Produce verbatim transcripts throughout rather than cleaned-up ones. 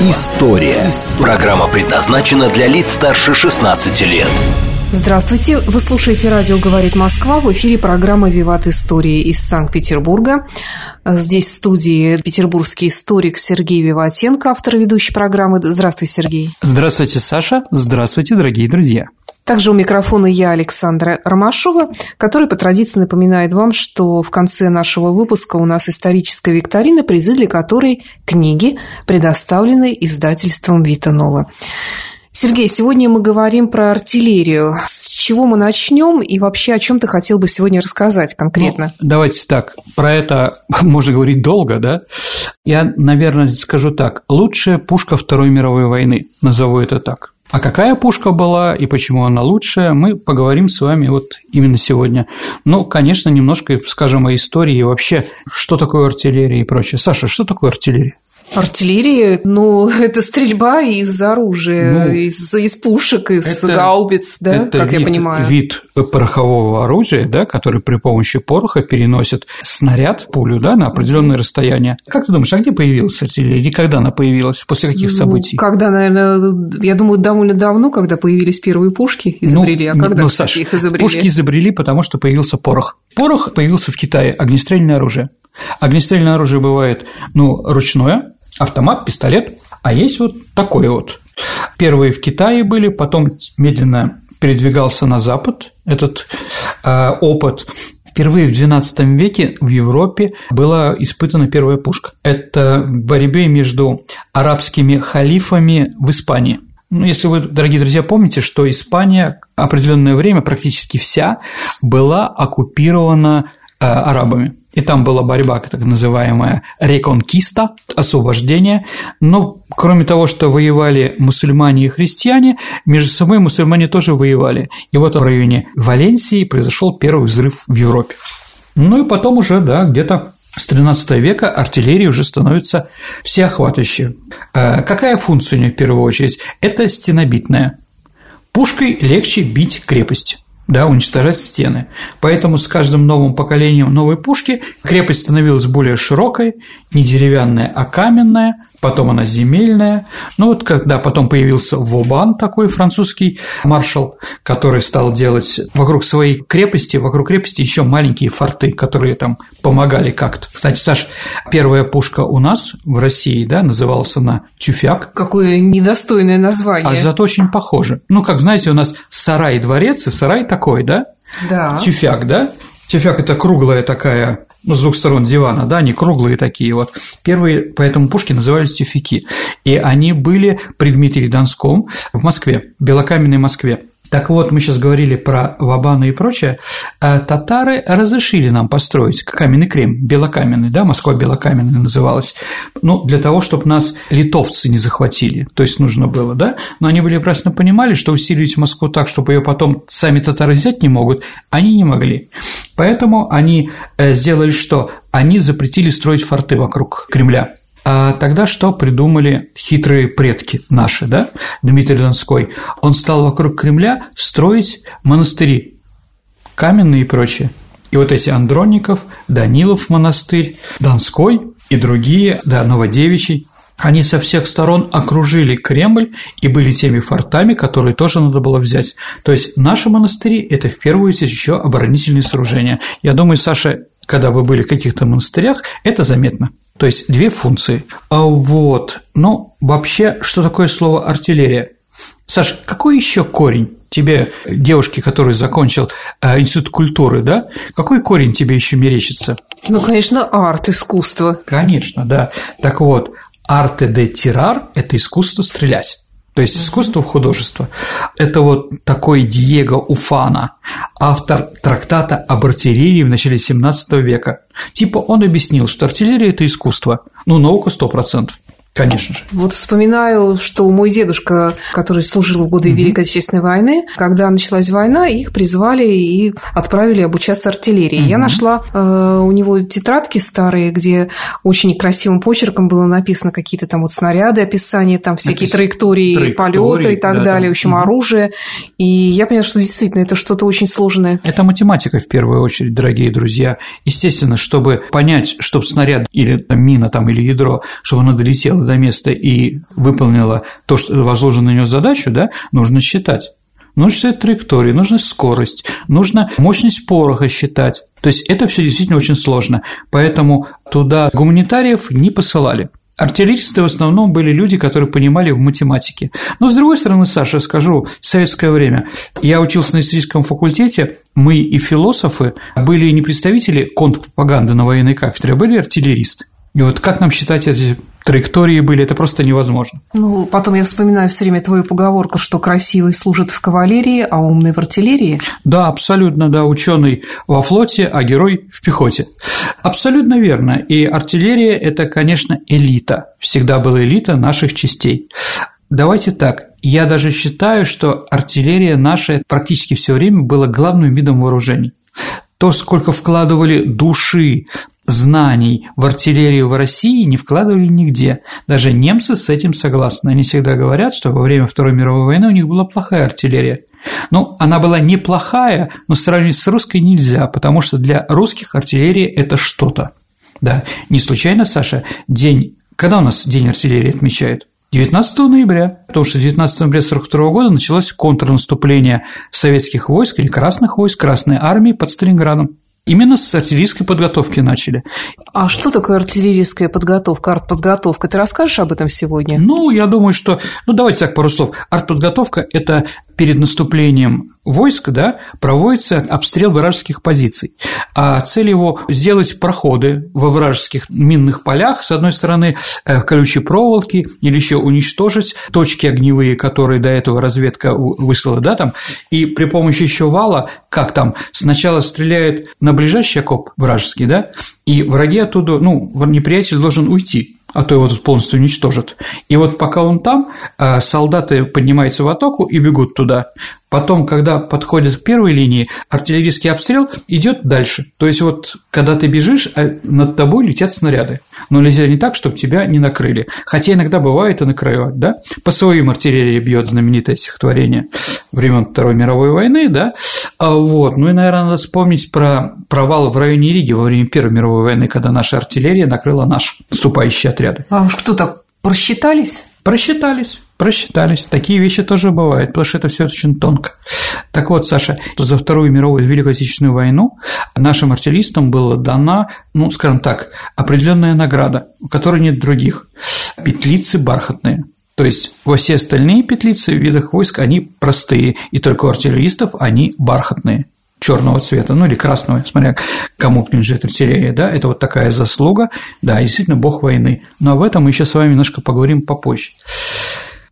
История». Программа предназначена для лиц старше шестнадцати лет. Здравствуйте, вы слушаете радио «Говорит Москва». В эфире программа «Виват. История» из Санкт-Петербурга. Здесь в студии петербургский историк Сергей Виватенко, автор и ведущий программы. Здравствуй, Сергей. Здравствуйте, Саша. Здравствуйте, дорогие друзья. Также у микрофона я, Александра Ромашова, которая по традиции напоминает вам, что в конце нашего выпуска у нас историческая викторина, призы для которой книги, предоставленные издательством Витанова. Сергей, сегодня мы говорим про артиллерию. С чего мы начнем и вообще о чем ты хотел бы сегодня рассказать конкретно? Ну, давайте так. Про это можно говорить долго, да? Я, наверное, скажу так. Лучшая пушка Второй мировой войны. Назову это так. А какая пушка была и почему она лучшая, мы поговорим с вами вот именно сегодня. Ну, конечно, немножко скажем о истории и вообще, что такое артиллерия и прочее. Саша, что такое артиллерия? Артиллерия, ну, это стрельба из оружия, ну, из, из пушек, из это, гаубиц, да, это как вид, я понимаю. Вид порохового оружия, да, который при помощи пороха переносит снаряд, пулю, да, на определенное расстояние. Как ты думаешь, а где появилась артиллерия? Или когда она появилась? После каких событий? Ну, когда, наверное, я думаю, довольно давно, когда появились первые пушки, изобрели. А ну, когда ну, Саш, их изобрели? Пушки изобрели, потому что появился порох. Порох появился в Китае, огнестрельное оружие. Огнестрельное оружие бывает, ну, ручное, автомат, пистолет, а есть вот такое вот. Первые в Китае были, потом медленно передвигался на запад этот э, опыт. Впервые в двенадцатом веке в Европе была испытана первая пушка. Это в борьбе между арабскими халифами в Испании. Ну, если вы, дорогие друзья, помните, что Испания определенное время, практически вся, была оккупирована э, арабами. И там была борьба, так называемая реконкиста, освобождение. Но кроме того, что воевали мусульмане и христиане, между собой мусульмане тоже воевали. И вот в районе Валенсии произошел первый взрыв в Европе. Ну и потом уже, да, где-то с тринадцатого века артиллерия уже становится всеохватывающей. Какая функция у нее в первую очередь? Это стенобитная. Пушкой легче бить крепость. Да, уничтожать стены. Поэтому с каждым новым поколением новой пушки крепость становилась более широкой, не деревянная, а каменная, потом она земельная. Ну вот когда потом появился Вобан, такой французский маршал, который стал делать вокруг своей крепости, вокруг крепости еще маленькие форты, которые там помогали как-то. Кстати, Саш, первая пушка у нас в России, да, называлась она «Тюфяк». Какое недостойное название. А зато очень похоже. Ну, как знаете, у нас сарай-дворец, и сарай такой, да? Да. Тюфяк, да? Тюфяк – это круглая такая, ну, с двух сторон дивана, да, они круглые такие вот. Первые, поэтому пушки назывались тюфяки, и они были при Дмитрии Донском в Москве, белокаменной Москве. Так вот, мы сейчас говорили про Вобана и прочее. Татары разрешили нам построить каменный Крым, белокаменный, да, Москва белокаменная называлась, ну, для того, чтобы нас литовцы не захватили, то есть нужно было, да, но они прекрасно понимали, что усиливать Москву так, чтобы ее потом сами татары взять не могут, они не могли. Поэтому они сделали что? Они запретили строить форты вокруг Кремля. А тогда что придумали хитрые предки наши, да, Дмитрий Донской? Он стал вокруг Кремля строить монастыри, каменные и прочее. И вот эти Андронников, Данилов монастырь, Донской и другие, да, Новодевичий, они со всех сторон окружили Кремль и были теми фортами, которые тоже надо было взять. То есть наши монастыри – это в первую очередь еще оборонительные сооружения. Я думаю, Саша, когда вы были в каких-то монастырях, это заметно. То есть две функции. А вот, ну, вообще, что такое слово артиллерия? Саша, какой еще корень тебе, девушке, которая закончил институт культуры, да, какой корень тебе еще мерещится? Ну, конечно, арт, искусство. Конечно, да. Так вот, арте де тирар – это искусство стрелять. То есть искусство в художество. Это вот такой Диего Уфана, автор трактата об артиллерии в начале семнадцатого века. Типа он объяснил, что артиллерия – это искусство, ну, наука сто процентов. Конечно же. Вот вспоминаю, что мой дедушка, который служил в годы mm-hmm. Великой Отечественной войны, когда началась война, их призвали и отправили обучаться артиллерии. Mm-hmm. Я нашла э, у него тетрадки старые, где очень красивым почерком было написано какие-то там вот снаряды, описание, там всякие траектории, траектории полета и так да, далее, там, в общем, mm-hmm. оружие. И я поняла, что действительно это что-то очень сложное. Это математика в первую очередь, дорогие друзья. Естественно, чтобы понять, чтобы снаряд или там, мина там, или ядро, чтобы оно долетело до места и выполнила то, что возложено на нее задачу, да, нужно считать. Нужно считать траекторию, нужна скорость, нужно мощность пороха считать. То есть это все действительно очень сложно. Поэтому туда гуманитариев не посылали. Артиллеристы в основном были люди, которые понимали в математике. Но, с другой стороны, Саша, скажу, в советское время я учился на историческом факультете, мы и философы были не представители контрпропаганды на военной кафедре, а были артиллеристы. И вот как нам считать эти траектории были, это просто невозможно. Ну, потом я вспоминаю все время твою поговорку, что красивый служит в кавалерии, а умный в артиллерии. Да, абсолютно, да, ученый во флоте, а герой в пехоте. Абсолютно верно. И артиллерия – это, конечно, элита. Всегда была элита наших частей. Давайте так. Я даже считаю, что артиллерия наша практически все время была главным видом вооружений. То, сколько вкладывали души, знаний в артиллерию в России не вкладывали нигде. Даже немцы с этим согласны. Они всегда говорят, что во время Второй мировой войны у них была плохая артиллерия. Ну, она была неплохая, но сравнивать с русской нельзя, потому что для русских артиллерия – это что-то. Да. Не случайно, Саша, день… Когда у нас День артиллерии отмечают? девятнадцатого ноября, потому что девятнадцатого ноября тысяча девятьсот сорок второго года началось контрнаступление советских войск или красных войск, Красной армии под Сталинградом. Именно с артиллерийской подготовки начали. А что такое артиллерийская подготовка, артподготовка? Ты расскажешь об этом сегодня? Ну, я думаю, что… Ну, давайте так, пару слов. Артподготовка – это перед наступлением войск, да, проводится обстрел вражеских позиций. А цель его – сделать проходы во вражеских минных полях, с одной стороны, в колючей проволоке, или еще уничтожить точки огневые, которые до этого разведка выслала, да, там, и при помощи еще вала, как там, сначала стреляют на ближайший окоп вражеский, да, и враги оттуда, ну, неприятель должен уйти, а то его тут полностью уничтожат. И вот пока он там, солдаты поднимаются в атаку и бегут туда. Потом, когда подходят к первой линии, артиллерийский обстрел идет дальше. То есть, вот когда ты бежишь, над тобой летят снаряды. Но летят не так, чтобы тебя не накрыли. Хотя иногда бывает и накрывают, да? По своим артиллерии бьет знаменитое стихотворение времен Второй мировой войны, да? А вот. Ну и, наверное, надо вспомнить про провал в районе Риги во время Первой мировой войны, когда наша артиллерия накрыла наши наступающие отряды. А уж кто-то просчитались? Просчитались. Просчитались. Такие вещи тоже бывают, потому что это все очень тонко. Так вот, Саша, за Вторую мировую Великую Отечественную войну нашим артиллеристам была дана, ну, скажем так, определенная награда, у которой нет других. Петлицы бархатные. То есть, во все остальные петлицы в видах войск, они простые, и только у артиллеристов они бархатные. Черного цвета, ну или красного, смотря кому принадлежит артиллерия, да, это вот такая заслуга, да, действительно, бог войны. Но об этом мы еще с вами немножко поговорим попозже.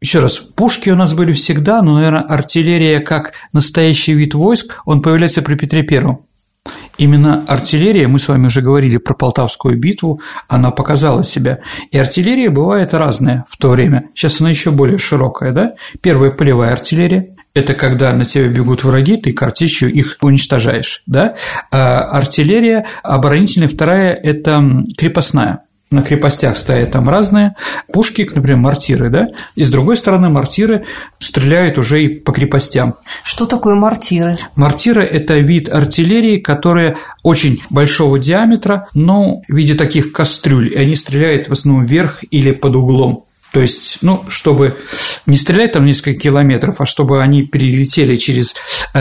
Еще раз, пушки у нас были всегда, но, наверное, артиллерия как настоящий вид войск, он появляется при Петре Первом. Именно артиллерия, мы с вами уже говорили про Полтавскую битву, она показала себя. И артиллерия бывает разная в то время. Сейчас она еще более широкая, да? Первая полевая артиллерия. Это когда на тебя бегут враги, ты картечью их уничтожаешь, да? А артиллерия оборонительная, вторая – это крепостная. На крепостях стоят там разные пушки, например, мортиры, да? И, с другой стороны, мортиры стреляют уже и по крепостям. Что такое мортиры? Мортиры – это вид артиллерии, которая очень большого диаметра, но в виде таких кастрюль, и они стреляют в основном вверх или под углом. То есть, ну, чтобы не стрелять там несколько километров, а чтобы они перелетели через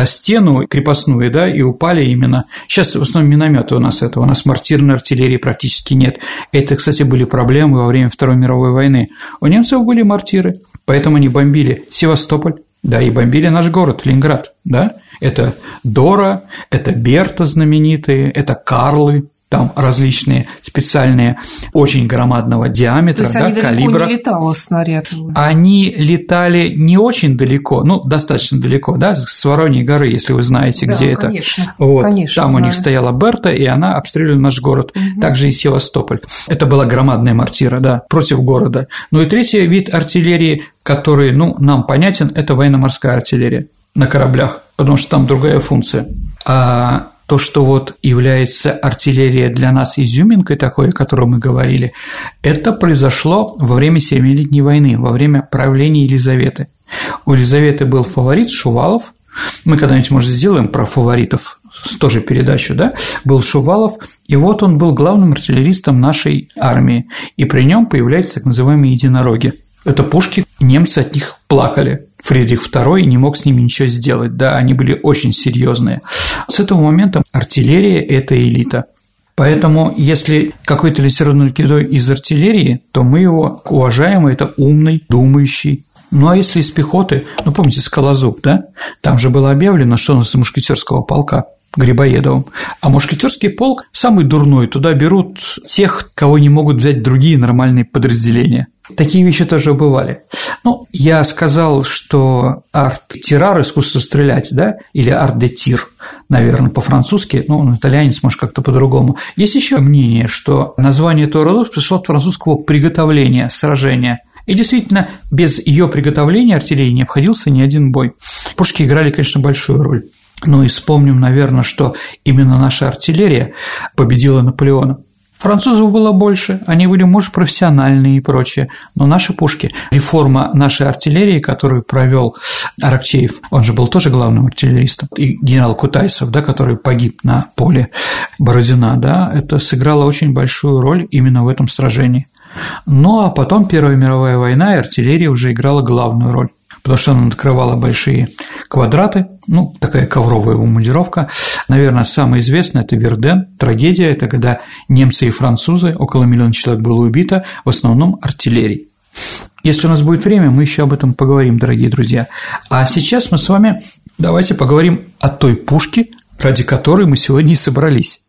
стену крепостную, да, и упали именно. Сейчас в основном минометы у нас этого, у нас мортирной артиллерии практически нет. Это, кстати, были проблемы во время Второй мировой войны. У немцев были мортиры, поэтому они бомбили Севастополь, да, и бомбили наш город, Ленинград, да. Это Дора, это Берта знаменитые, это Карлы. там различные специальные очень громадного диаметра, да, калибра. То есть они далеко не летало снаряд? Они летали не очень далеко, ну, достаточно далеко, да, с Вороньей горы, если вы знаете, да, где это. Да, конечно, вот, конечно. Там знаю. У них стояла Берта, и она обстреливала наш город, угу. Также и Севастополь. Это была громадная мортира, да, против города. Ну и третий вид артиллерии, который, ну, нам понятен, это военно-морская артиллерия на кораблях, потому что там другая функция. А то, что вот является артиллерия для нас изюминкой такой, о которой мы говорили, это произошло во время Семилетней войны, во время правления Елизаветы. У Елизаветы был фаворит Шувалов, мы когда-нибудь, может, сделаем про фаворитов тоже передачу, да, был Шувалов, и вот он был главным артиллеристом нашей армии, и при нем появляются так называемые единороги. Это пушки, немцы от них плакали. Фридрих второй не мог с ними ничего сделать, да, они были очень серьезные. С этого момента артиллерия – это элита. Поэтому, если какой-то литературный герой из артиллерии, то мы его уважаем, это умный, думающий. Ну, а если из пехоты, ну, помните, Скалозуб, да, там же было объявлено, что он из мушкетерского полка Грибоедовым, а мушкетерский полк самый дурной, туда берут тех, кого не могут взять другие нормальные подразделения. Такие вещи тоже бывали. Ну, я сказал, что арт-тирар, искусство стрелять, да, или арт-де-тир, наверное, по-французски, ну, он итальянец, может, как-то по-другому. Есть еще мнение, что название этого рода пришло от французского приготовления, сражения. И действительно, без ее приготовления артиллерии не обходился ни один бой. Пушки играли, конечно, большую роль. Ну и вспомним, наверное, что именно наша артиллерия победила Наполеона. Французов было больше, они были, может, профессиональные и прочее, но наши пушки, реформа нашей артиллерии, которую провел Аракчеев, он же был тоже главным артиллеристом, и генерал Кутайсов, да, который погиб на поле Бородина, да, это сыграло очень большую роль именно в этом сражении. Ну а потом Первая мировая война, и артиллерия уже играла главную роль, потому что она открывала большие квадраты, ну, такая ковровая умундировка. Наверное, самое известное – это Верден, трагедия, это когда немцы и французы, около миллиона человек было убито, в основном артиллерией. Если у нас будет время, мы еще об этом поговорим, дорогие друзья. А сейчас мы с вами давайте поговорим о той пушке, ради которой мы сегодня и собрались.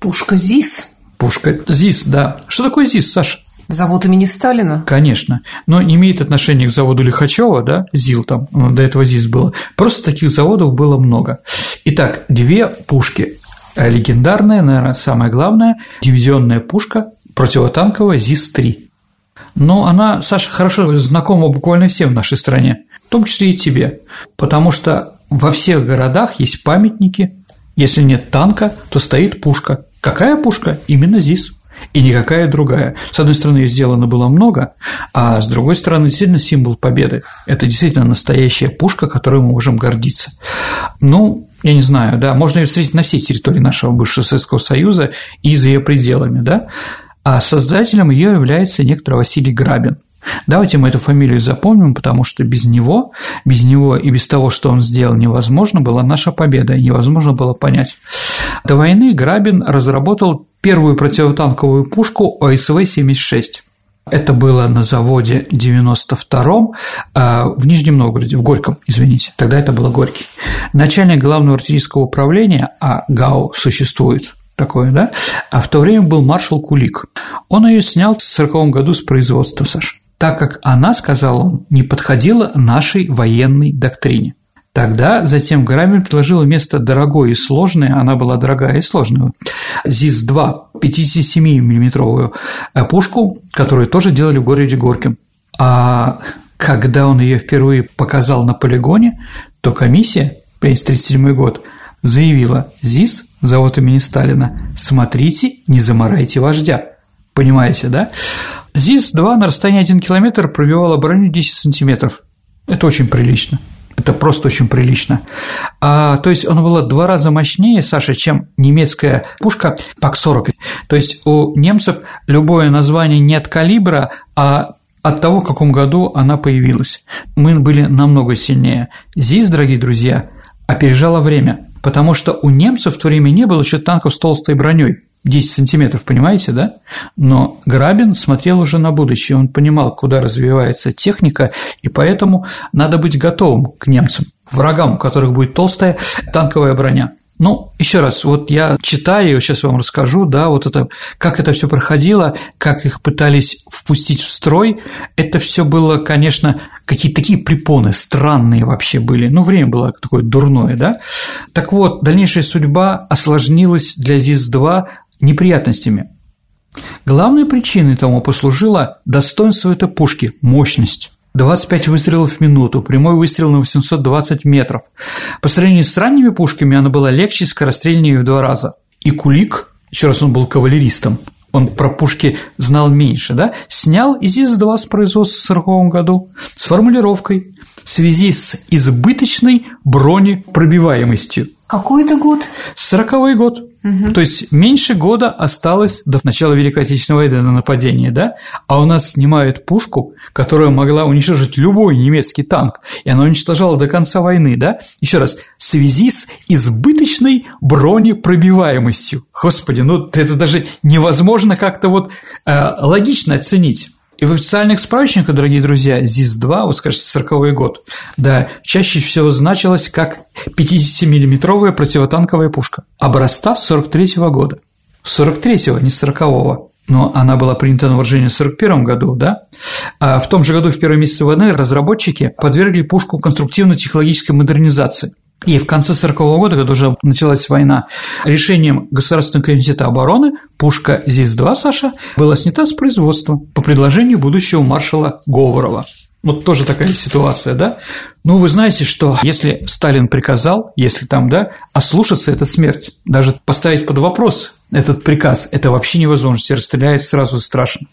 Пушка ЗИС. Пушка ЗИС, да. Что такое ЗИС, Саша? Завод имени Сталина? Конечно, но не имеет отношения к заводу Лихачева, да, ЗИЛ там, до этого ЗИС было, просто таких заводов было много. Итак, две пушки, легендарная, наверное, самая главная, дивизионная пушка противотанковая ЗИС три, но она, Саша, хорошо знакома буквально всем в нашей стране, в том числе и тебе, потому что во всех городах есть памятники, если нет танка, то стоит пушка. Какая пушка? Именно ЗИС. И никакая другая. С одной стороны, ее сделано было много, а с другой стороны, действительно символ победы. Это действительно настоящая пушка, которой мы можем гордиться. Ну, я не знаю, да, можно ее встретить на всей территории нашего бывшего Советского Союза и за ее пределами, да. А создателем ее является некто Василий Грабин. Давайте мы эту фамилию запомним, потому что без него, без него и без того, что он сделал, невозможно была наша победа, и невозможно было понять. До войны Грабин разработал первую противотанковую пушку О С В семьдесят шесть. Это было на заводе девяносто втором в Нижнем Новгороде, в Горьком, извините, тогда это было Горький. Начальник главного артиллерийского управления, а ГАУ существует такое, да, а в то время был маршал Кулик. Он ее снял в сороковом году с производства, Саша, так как она, сказал он, не подходила нашей военной доктрине. Тогда затем Грабин предложил вместо дорогой и сложной, она была дорогая и сложная, ЗИС два пятидесятисемимиллиметровую пушку, которую тоже делали в городе Горьком. А когда он ее впервые показал на полигоне, то комиссия, тысяча девятьсот тридцать седьмой год, заявила: «ЗИС, завод имени Сталина, смотрите, не замарайте вождя». Понимаете, да? ЗИС два на расстоянии один километр пробивала броню десять сантиметров. Это очень прилично. Это просто очень прилично. А, то есть, она была в два раза мощнее, Саша, чем немецкая пушка Пак сорок. То есть, у немцев любое название не от калибра, а от того, в каком году она появилась. Мы были намного сильнее. ЗИС, дорогие друзья, опережало время, потому что у немцев в то время не было еще танков с толстой броней. десять сантиметров, понимаете, да? Но Грабин смотрел уже на будущее, он понимал, куда развивается техника, и поэтому надо быть готовым к немцам, врагам, у которых будет толстая танковая броня. Ну, еще раз, вот я читаю, сейчас вам расскажу, да, вот это, как это все проходило, как их пытались впустить в строй, это все было, конечно, какие-то такие препоны странные вообще были, ну, время было такое дурное, да. Так вот, дальнейшая судьба осложнилась для ЗИС-два неприятностями. Главной причиной тому послужило достоинство этой пушки – мощность. двадцать пять выстрелов в минуту, прямой выстрел на восемьсот двадцать метров. По сравнению с ранними пушками она была легче и скорострельнее в два раза. И Кулик, еще раз, он был кавалеристом, он про пушки знал меньше, да, снял ЗИС-два с производства в сороковом году с формулировкой «в связи с избыточной бронепробиваемостью». Какой это год? сороковой год. Угу. То есть меньше года осталось до начала Великой Отечественной войны на нападение, да? А у нас снимают пушку, которая могла уничтожить любой немецкий танк, и она уничтожала до конца войны, да? Еще раз, в связи с избыточной бронепробиваемостью. Господи, ну это даже невозможно как-то вот э, логично оценить. И в официальных справочниках, дорогие друзья, ЗИС-два, вот скажите, сороковой год, да, чаще всего значилось как пятидесятимиллиметровая противотанковая пушка образца сорок третьего года. сорок третьего, не сорокового. Но она была принята на вооружение в сорок первом году, да? А в том же году, в первые месяцы войны, разработчики подвергли пушку конструктивно-технологической модернизации. И в конце сорокового года, когда уже началась война, решением Государственного комитета обороны пушка ЗИС-два, Саша, была снята с производства по предложению будущего маршала Говорова. Вот тоже такая ситуация, да? Ну, вы знаете, что если Сталин приказал, если там, да, ослушаться – это смерть, даже поставить под вопрос этот приказ – это вообще невозможно, все расстреляют сразу, страшно.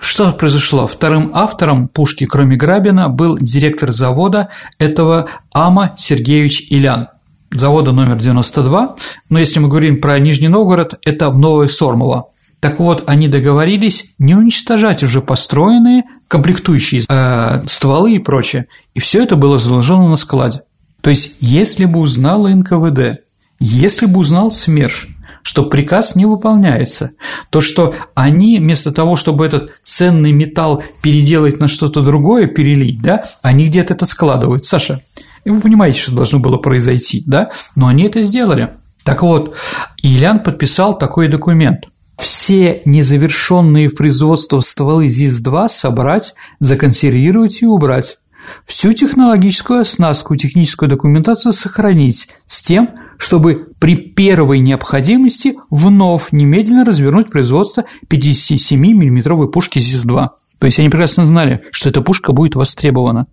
Что произошло? Вторым автором пушки, кроме Грабина, был директор завода этого Амо Сергеевич Елян, завода номер девяносто два, но если мы говорим про Нижний Новгород, это в Новое Сормово. Так вот, они договорились не уничтожать уже построенные комплектующие э, стволы и прочее, и все это было заложено на складе. То есть, если бы узнало эн ка вэ дэ, если бы узнал СМЕРШ, что приказ не выполняется, то, что они вместо того, чтобы этот ценный металл переделать на что-то другое, перелить, да, они где-то это складывают. Саша, вы понимаете, что должно было произойти, да, но они это сделали. Так вот, Елян подписал такой документ: все незавершенные в производстве стволы ЗИС-два собрать, законсервировать и убрать, всю технологическую оснастку, техническую документацию сохранить с тем, чтобы при первой необходимости вновь немедленно развернуть производство пятидесятисемимиллиметровой пушки ЗИС-два. То есть они прекрасно знали, что эта пушка будет востребована.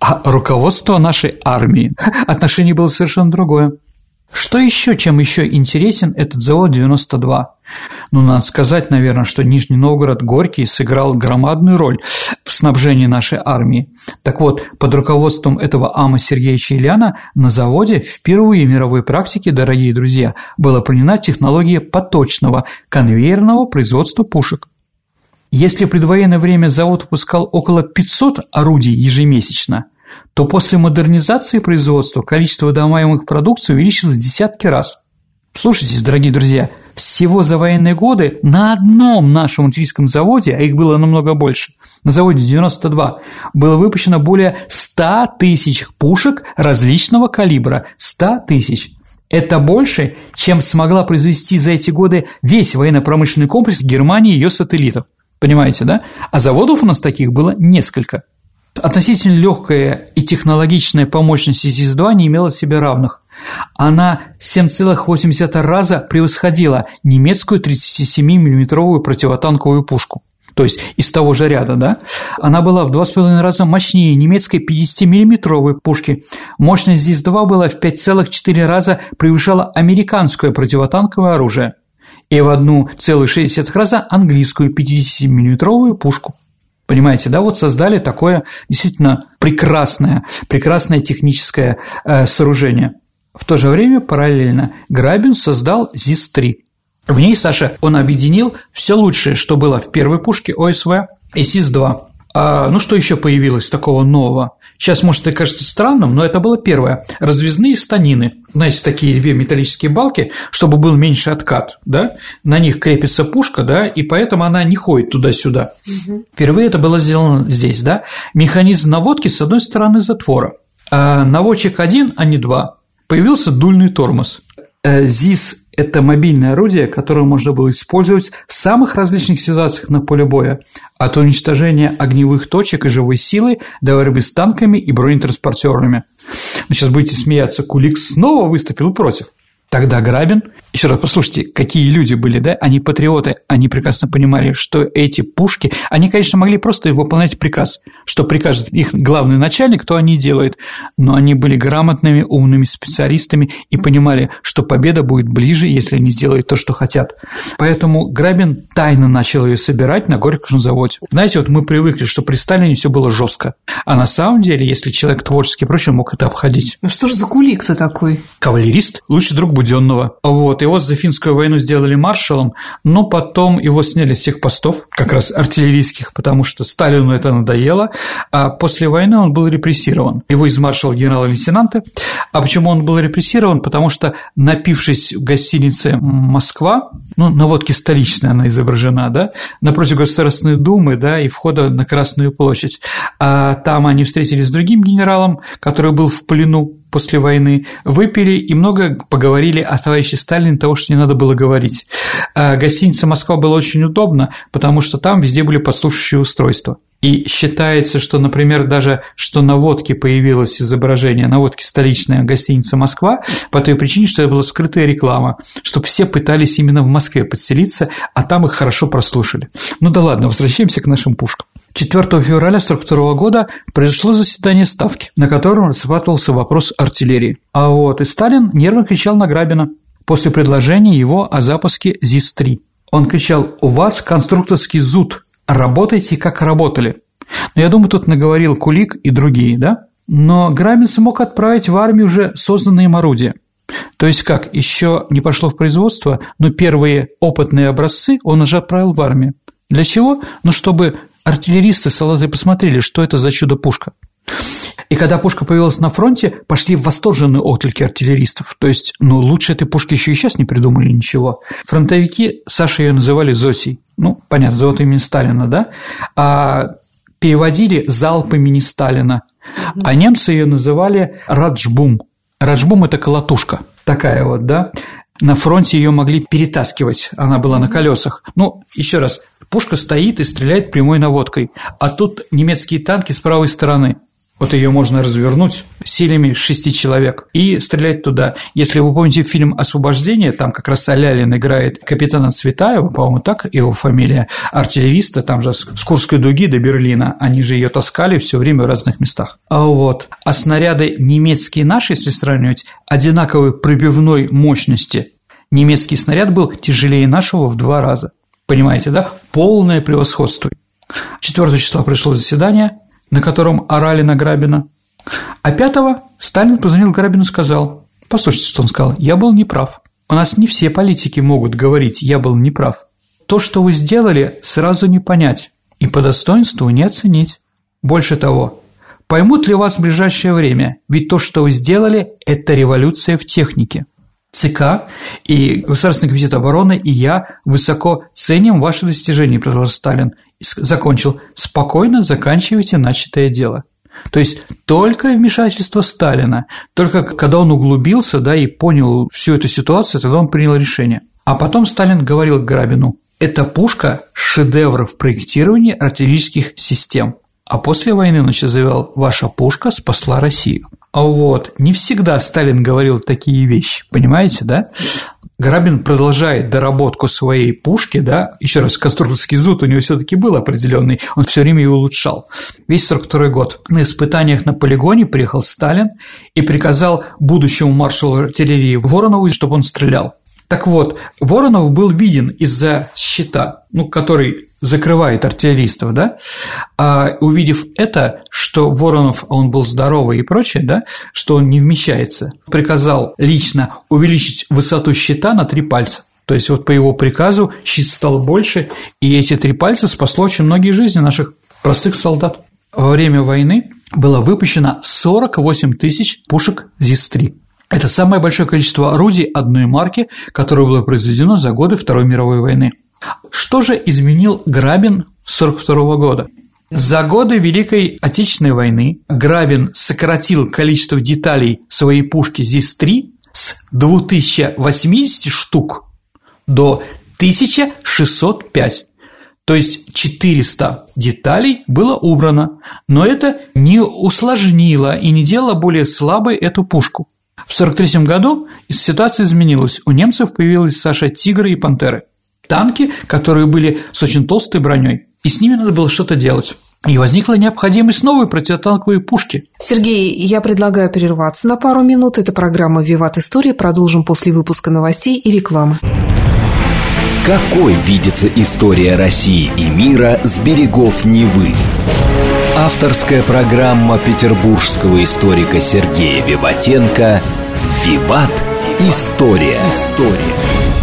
А руководство нашей армии, отношение было совершенно другое. Что еще, чем еще интересен этот завод девяносто два? Ну, надо сказать, наверное, что Нижний Новгород, Горький сыграл громадную роль в снабжении нашей армии. Так вот, под руководством этого Амо Сергеевича Еляна на заводе впервые в мировой практике, дорогие друзья, была применена технология поточного конвейерного производства пушек. Если в предвоенное время завод выпускал около пятисот орудий ежемесячно, то после модернизации производства количество выдаваемых продукций увеличилось в десятки раз. Слушайте, дорогие друзья, всего за военные годы на одном нашем артиллерийском заводе, а их было намного больше, на заводе девяносто два, было выпущено более ста тысяч пушек различного калибра. сто тысяч. Это больше, чем смогла произвести за эти годы весь военно-промышленный комплекс Германии и ее сателлитов. Понимаете, да? А заводов у нас таких было несколько. Относительно легкая и технологичная по мощности ЗИС-два не имела себе равных. Она семь целых восемь десятых раза превосходила немецкую тридцатисемимиллиметровую противотанковую пушку, то есть из того же ряда, да? Она была в два с половиной раза мощнее немецкой пятидесятимиллиметровой пушки. Мощность ЗИС-два была в пять целых четыре десятых раза превышала американское противотанковое оружие и в одна целая шесть десятых раза английскую пятидесятимиллиметровую пушку. Понимаете, да, вот создали такое действительно прекрасное, прекрасное техническое э, сооружение. В то же время параллельно Грабин создал ЗИС-три. В ней, Саша, он объединил все лучшее, что было в первой пушке о эс вэ и ЗИС-два. А, ну, что еще появилось такого нового? Сейчас, может, это кажется странным, но это было первое. Раздвижные станины. Знаете, такие две металлические балки, чтобы был меньше откат, да? На них крепится пушка, да, и поэтому она не ходит туда-сюда. Угу. Впервые это было сделано здесь, да? Механизм наводки с одной стороны затвора. А наводчик один, а не два. Появился дульный тормоз. ЗИС – это мобильное орудие, которое можно было использовать в самых различных ситуациях на поле боя, от уничтожения огневых точек и живой силы до борьбы с танками и бронетранспортерами. Но сейчас будете смеяться, Кулик снова выступил против. Тогда Грабин, еще раз послушайте, какие люди были, да, они патриоты, они прекрасно понимали, что эти пушки, они, конечно, могли просто выполнять приказ, что прикажет их главный начальник, то они и делают, но они были грамотными, умными специалистами и понимали, что победа будет ближе, если они сделают то, что хотят. Поэтому Грабин тайно начал ее собирать на Горьком заводе. Знаете, вот мы привыкли, что при Сталине все было жестко, а на самом деле, если человек творческий и прочее, мог это обходить. Ну что ж за Кулик-то такой? Кавалерист, лучший друг Будённого. Вот, его за финскую войну сделали маршалом, но потом его сняли с всех постов, как раз артиллерийских, потому что Сталину это надоело, а после войны он был репрессирован. Его из маршала генерала-лейтенанта. А почему он был репрессирован? Потому что, напившись в гостинице «Москва», ну, на водке столичная она изображена, да, напротив Государственной Думы, да, и входа на Красную площадь, а там они встретились с другим генералом, который был в плену после войны, выпили и много поговорили о товарище Сталине, того, что не надо было говорить. Гостиница «Москва» была очень удобна, потому что там везде были подслушивающие устройства. И считается, что, например, даже что на водке появилось изображение, на водке столичная гостиница «Москва», по той причине, что это была скрытая реклама, чтобы все пытались именно в Москве подселиться, а там их хорошо прослушали. Ну да ладно, возвращаемся к нашим пушкам. четвёртого февраля сорок второго года произошло заседание Ставки, на котором рассматривался вопрос артиллерии. А вот и Сталин нервно кричал на Грабина после предложения его о запуске ЗИС-три. Он кричал: «У вас конструкторский зуд, работайте, как работали». Но я думаю, тут наговорил Кулик и другие, да? Но Грабин смог отправить в армию уже созданные им орудия. То есть как, еще не пошло в производство, но первые опытные образцы он уже отправил в армию. Для чего? Ну, чтобы... Артиллеристы, солдаты посмотрели, что это за чудо-пушка. И когда пушка появилась на фронте, пошли восторженные отклики артиллеристов. То есть, ну, лучше этой пушки еще и сейчас не придумали ничего. Фронтовики, Саша ее называли Зосей. Ну, понятно, зовут имени Сталина, да? А переводили залп имени Сталина. А немцы ее называли Раджбум. Раджбум – это колотушка такая вот, да? На фронте ее могли перетаскивать, она была на колесах. Ну, еще раз, пушка стоит и стреляет прямой наводкой, а тут немецкие танки с правой стороны. Вот ее можно развернуть силами шести человек и стрелять туда. Если вы помните фильм «Освобождение», там как раз Алялин играет капитана Цветаева, по-моему, так его фамилия, артиллериста, там же с Курской дуги до Берлина, они же ее таскали все время в разных местах. А вот, а снаряды немецкие и наши, если сравнивать, одинаковой пробивной мощности. Немецкий снаряд был тяжелее нашего в два раза. Понимаете, да? Полное превосходство. четвёртого числа пришло заседание, на котором орали на Грабина. А пятого Сталин позвонил Грабину и сказал, послушайте, что он сказал, я был неправ. У нас не все политики могут говорить, я был неправ. То, что вы сделали, сразу не понять и по достоинству не оценить. Больше того, поймут ли вас в ближайшее время, ведь то, что вы сделали, это революция в технике. ЦК и Государственный комитет обороны и я высоко ценим ваши достижения, предложил Сталин. И закончил. Спокойно заканчивайте начатое дело. То есть только вмешательство Сталина, только когда он углубился, да, и понял всю эту ситуацию, тогда он принял решение. А потом Сталин говорил Грабину: «Эта пушка – шедевр в проектировании артиллерийских систем». А после войны он еще заявил: «Ваша пушка спасла Россию». Вот, не всегда Сталин говорил такие вещи, понимаете, да? Грабин продолжает доработку своей пушки, да, еще раз, конструкторский зуд у него все-таки был определенный, он все время ее улучшал. Весь сорок второй год на испытаниях на полигоне приехал Сталин и приказал будущему маршалу артиллерии Воронову, чтобы он стрелял. Так вот, Воронов был виден из-за щита, ну, который закрывает артиллеристов, да, а увидев это, что Воронов, он был здоровый и прочее, да, что он не вмещается, приказал лично увеличить высоту щита на три пальца. То есть, вот по его приказу щит стал больше, и эти три пальца спасло очень многие жизни наших простых солдат. Во время войны было выпущено сорок восемь тысяч пушек ЗИС-три. Это самое большое количество орудий одной марки, которое было произведено за годы Второй мировой войны. Что же изменил Грабин сорок второго года? За годы Великой Отечественной войны Грабин сократил количество деталей своей пушки ЗИС-три с две тысячи восемьдесят штук до тысячи шестисот пяти. То есть четыреста деталей было убрано, но это не усложнило и не делало более слабой эту пушку. В сорок третьем году ситуация изменилась. У немцев появилась Саша «Тигры» и «Пантеры». Танки, которые были с очень толстой броней, и с ними надо было что-то делать. И возникла необходимость новой противотанковой пушки. Сергей, я предлагаю прерваться на пару минут. Это программа «Виват История». Продолжим после выпуска новостей и рекламы. Какой видится история России и мира с берегов Невы? Авторская программа петербургского историка Сергея Виватенко «Виват. История».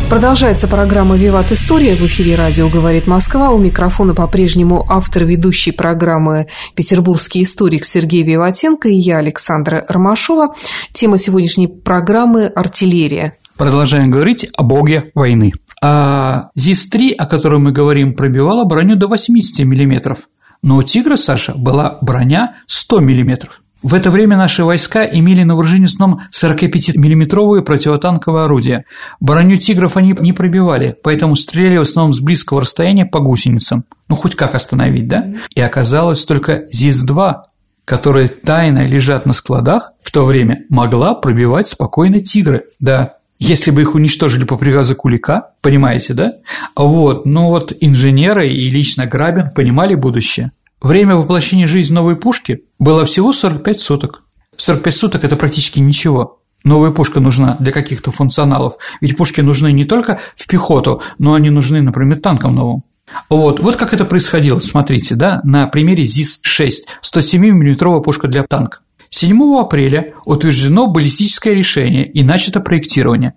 Продолжается программа «Виват. История». В эфире радио «Говорит Москва». У микрофона по-прежнему автор ведущей программы «Петербургский историк» Сергей Виватенко и я, Александра Ромашова. Тема сегодняшней программы – артиллерия. Продолжаем говорить о боге войны. А ЗИС-три, о котором мы говорим, пробивала броню до восьмидесяти миллиметров. Но у «Тигра», Саша, была броня сто миллиметров. В это время наши войска имели на вооружении в основном сорокапятимиллиметровые противотанковые орудия. Броню «Тигров» они не пробивали, поэтому стреляли в основном с близкого расстояния по гусеницам. Ну, хоть как остановить, да? И оказалось, только ЗИС-два, которые тайно лежат на складах, в то время могла пробивать спокойно «Тигры». Да, если бы их уничтожили по приказу Кулика, понимаете, да? Вот, ну вот инженеры и лично Грабин понимали будущее. Время воплощения жизни новой пушки было всего сорок пять суток. сорок пять суток – это практически ничего. Новая пушка нужна для каких-то функционалов. Ведь пушки нужны не только в пехоту, но они нужны, например, танкам новым. Вот, вот как это происходило, смотрите, да, на примере ЗИС-шесть, сто семь миллиметровая пушка для танка. седьмого апреля утверждено баллистическое решение и начато проектирование.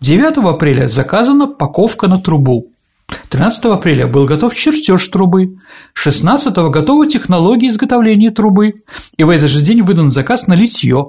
девятого апреля заказана паковка на трубу. тринадцатого апреля был готов чертеж трубы, шестнадцатого готова технология изготовления трубы, и в этот же день выдан заказ на литье.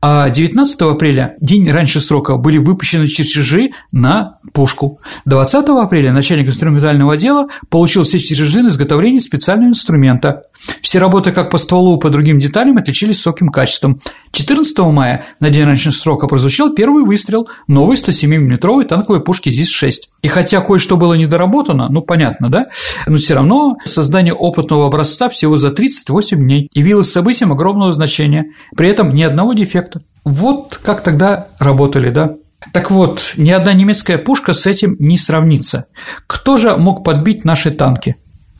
А девятнадцатого апреля, день раньше срока, были выпущены чертежи на пушку. двадцатого апреля начальник инструментального отдела получил все чертежи на изготовление специального инструмента. Все работы как по стволу, по другим деталям отличились высоким качеством. четырнадцатого мая, на день раньше срока, прозвучал первый выстрел новой сто семь миллиметровой танковой пушки ЗИС-шесть. И хотя кое-что было недоработано, ну, понятно, да, но все равно создание опытного образца всего за тридцать восемь дней явилось событием огромного значения, при этом ни одного дефекта. Вот как тогда работали, да. Так вот, ни одна немецкая пушка с этим не сравнится. Кто же мог подбить наши танки?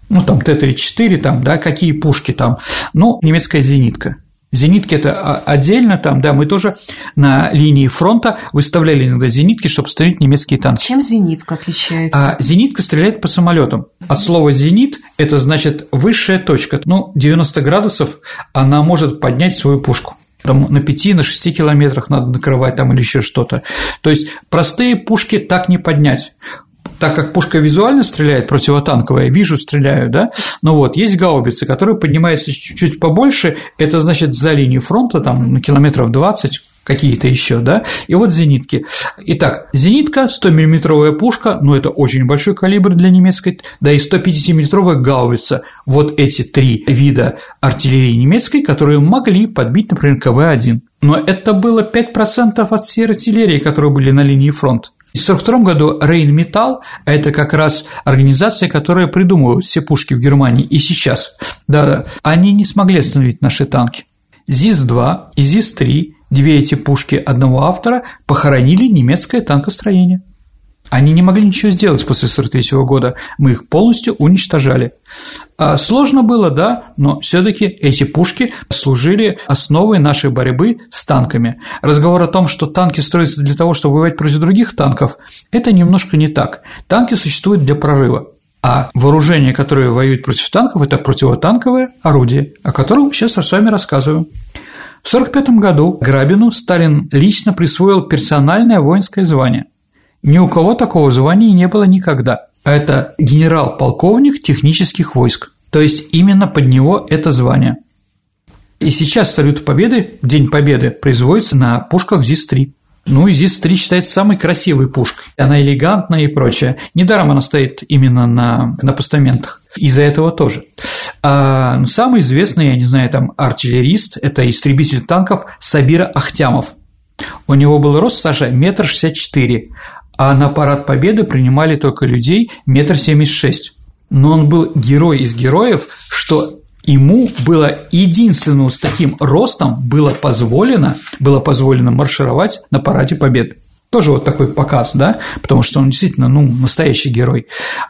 Ну, там Т тридцать четыре, там, да, какие пушки там? Ну, немецкая зенитка. Зенитки – это отдельно там, да, мы тоже на линии фронта выставляли иногда зенитки, чтобы стрелять немецкие танки. Чем зенитка отличается? А зенитка стреляет по самолетам. От слова «зенит» – это значит высшая точка, ну, девяносто градусов она может поднять свою пушку. Там на пяти, на шести километрах надо накрывать там или еще что-то. То есть простые пушки так не поднять. Так как пушка визуально стреляет, противотанковая, вижу, стреляю, да, но вот есть гаубицы, которые поднимаются чуть-чуть побольше, это значит за линию фронта, там, на километров двадцать, какие-то еще, да, и вот зенитки. Итак, зенитка, сто миллиметровая пушка, ну, это очень большой калибр для немецкой, да, и сто пятидесятимиллиметровая гаубица, вот эти три вида артиллерии немецкой, которые могли подбить, например, ка вэ один, но это было пять процентов от всей артиллерии, которые были на линии фронта. В тысяча девятьсот сорок втором году «Рейнметалл» – это как раз организация, которая придумывает все пушки в Германии и сейчас. Да, они не смогли остановить наши танки. ЗИС-два и ЗИС-три, две эти пушки одного автора, похоронили немецкое танкостроение. Они не могли ничего сделать после тысяча девятьсот сорок третьего года, мы их полностью уничтожали. Сложно было, да, но все-таки эти пушки служили основой нашей борьбы с танками. Разговор о том, что танки строятся для того, чтобы воевать против других танков, это немножко не так. Танки существуют для прорыва, а вооружение, которое воюет против танков, это противотанковое орудие, о котором сейчас с вами рассказываю. В тысяча девятьсот сорок пятом году Грабину Сталин лично присвоил персональное воинское звание. Ни у кого такого звания не было никогда. Это генерал-полковник технических войск. То есть именно под него это звание. И сейчас салют победы, День Победы, производится на пушках ЗИС-три. Ну и ЗИС-три считается самой красивой пушкой. Она элегантная и прочее. Недаром она стоит именно на, на постаментах. Из-за этого тоже. А, ну, самый известный, я не знаю, там артиллерист – это истребитель танков Сабира Ахтямов. У него был рост, Саша, метр шестьдесят четыре, а на парад Победы принимали только людей метр семьдесят шесть. Но он был герой из героев, что ему было единственным с таким ростом было позволено, было позволено маршировать на параде Победы. Тоже вот такой показ, да, потому что он действительно, ну, настоящий герой.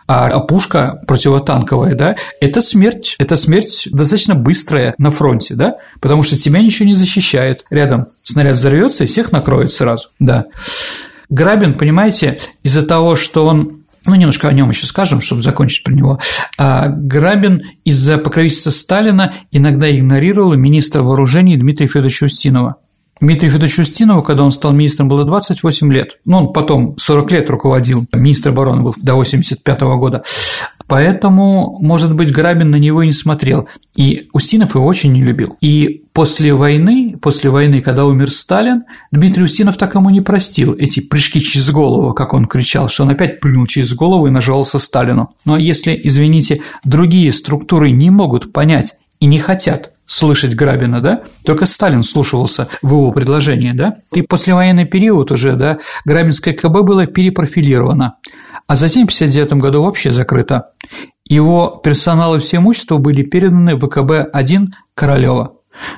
А пушка противотанковая, да, это смерть, это смерть достаточно быстрая на фронте, да, потому что тебя ничего не защищает. Рядом снаряд взорвётся и всех накроет сразу, да. Грабин, понимаете, из-за того, что он, ну, немножко о нем еще скажем, чтобы закончить про него, а Грабин из-за покровительства Сталина иногда игнорировал министра вооружений Дмитрия Фёдоровича Устинова. Дмитрию Фёдоровичу Устинову, когда он стал министром, было двадцать восемь лет. Ну, он потом сорок лет руководил, министр обороны был до восемьдесят пятого года. Поэтому, может быть, Грабин на него и не смотрел. И Устинов его очень не любил. И после войны, после войны, когда умер Сталин, Дмитрий Устинов так ему не простил эти прыжки через голову, как он кричал, что он опять прыгнул через голову и нажался Сталину. Но если, извините, другие структуры не могут понять и не хотят слышать Грабина, да, только Сталин слушался в его предложении, да, и послевоенный период уже, да, Грабинское ка бэ было перепрофилировано, а затем в пятьдесят девятом году вообще закрыто. Его персонал и все имущества были переданы в вэ ка бэ один Королёва.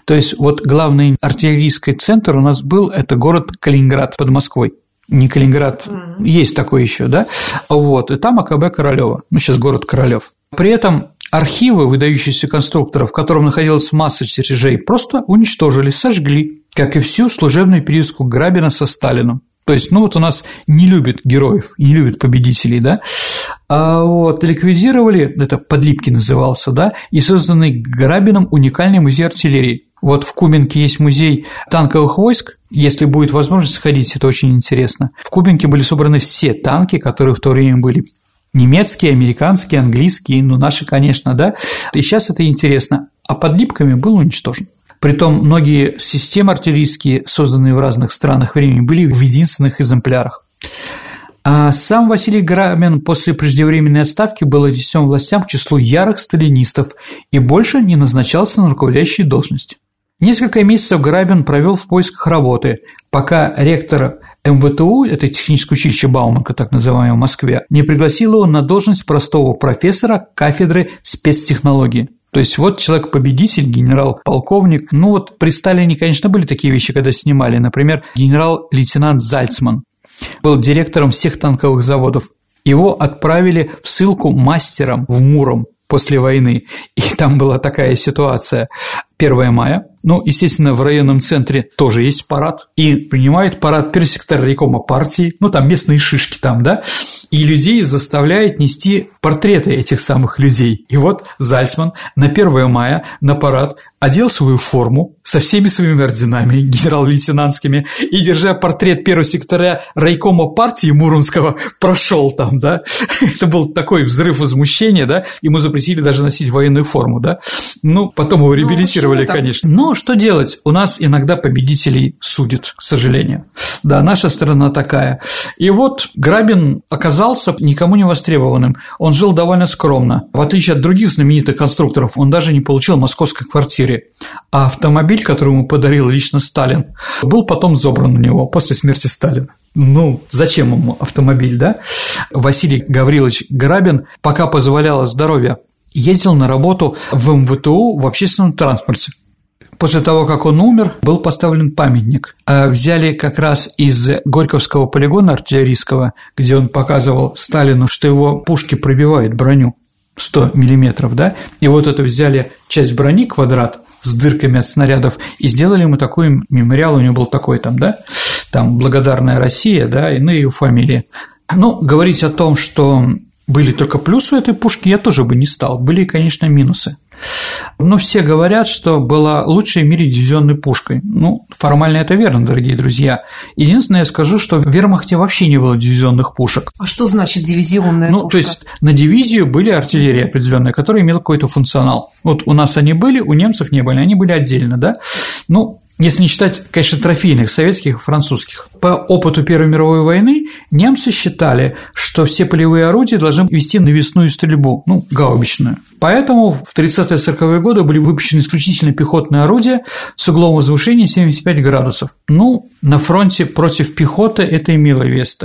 То есть, вот главный артиллерийский центр у нас был, это город Калининград под Москвой. Не Калининград, mm-hmm. есть такой еще, да, вот, и там а ка бэ Королёва, ну, сейчас город Королёв. При этом архивы выдающихся конструкторов, в котором находилась масса чертежей, просто уничтожили, сожгли, как и всю служебную переписку Грабина со Сталином. То есть, ну вот у нас не любят героев, не любят победителей, да, а вот ликвидировали, это Подлипки назывался, да, и созданный Грабином уникальный музей артиллерии. Вот в Кубинке есть музей танковых войск, если будет возможность сходить, это очень интересно. В Кубинке были собраны все танки, которые в то время были. Немецкие, американские, английские, ну, наши, конечно, да. И сейчас это интересно. А под Липками был уничтожен. Притом многие системы артиллерийские, созданные в разных странах времени, были в единственных экземплярах. А сам Василий Грабин после преждевременной отставки был отнесен властям к числу ярых сталинистов и больше не назначался на руководящие должности. Несколько месяцев Грабин провел в поисках работы, пока ректор эм вэ тэ у, это техническое училище Бауманка, так называемое в Москве, не пригласил его на должность простого профессора кафедры спецтехнологии. То есть, вот человек-победитель, генерал-полковник. Ну вот при Сталине, конечно, были такие вещи, когда снимали. Например, генерал-лейтенант Зальцман был директором всех танковых заводов. Его отправили в ссылку мастером в Муром после войны. И там была такая ситуация. первое мая. Ну, естественно, в районном центре тоже есть парад. И принимает парад первсектора райкома партии. Ну, там местные шишки там, да. И людей заставляет нести портреты этих самых людей. И вот Зальцман на первое мая на парад одел свою форму со всеми своими орденами генерал-лейтенантскими и, держа портрет первого сектора райкома партии Муромского, прошел там, да. Это был такой взрыв возмущения, да. Ему запретили даже носить военную форму, да. Ну, потом его реабилитировали. Конечно. Но что делать? У нас иногда победителей судят, к сожалению. Да, наша страна такая. И вот Грабин оказался никому не востребованным. Он жил довольно скромно. В отличие от других знаменитых конструкторов, он даже не получил московской квартиры. А автомобиль, который ему подарил лично Сталин, был потом забран у него после смерти Сталина. Ну, зачем ему автомобиль, да? Василий Гаврилович Грабин, пока позволяло здоровье, ездил на работу в эм вэ тэ у в общественном транспорте. После того, как он умер, был поставлен памятник. Взяли как раз из Горьковского полигона артиллерийского, где он показывал Сталину, что его пушки пробивают броню сто миллиметров, да, и вот это взяли часть брони, квадрат, с дырками от снарядов, и сделали ему такой мемориал, у него был такой там, да, там «Благодарная Россия», да, и, ну, и его фамилия. Ну, говорить о том, что были только плюсы у этой пушки, я тоже бы не стал. Были, конечно, минусы. Но все говорят, что была лучшая в мире дивизионной пушкой. Ну, формально это верно, дорогие друзья. Единственное, я скажу, что в вермахте вообще не было дивизионных пушек. А что значит дивизионная ну, пушка? Ну, то есть, на дивизию были артиллерии определенные, которые имели какой-то функционал. Вот у нас они были, у немцев не были, они были отдельно, да? Ну, если не считать, конечно, трофейных, советских и французских. По опыту Первой мировой войны немцы считали, что все полевые орудия должны вести навесную стрельбу, ну, гаубичную. Поэтому в тридцатые-сороковые годы были выпущены исключительно пехотные орудия с углом возвышения семьдесят пять градусов. Ну, на фронте против пехоты это имело вес,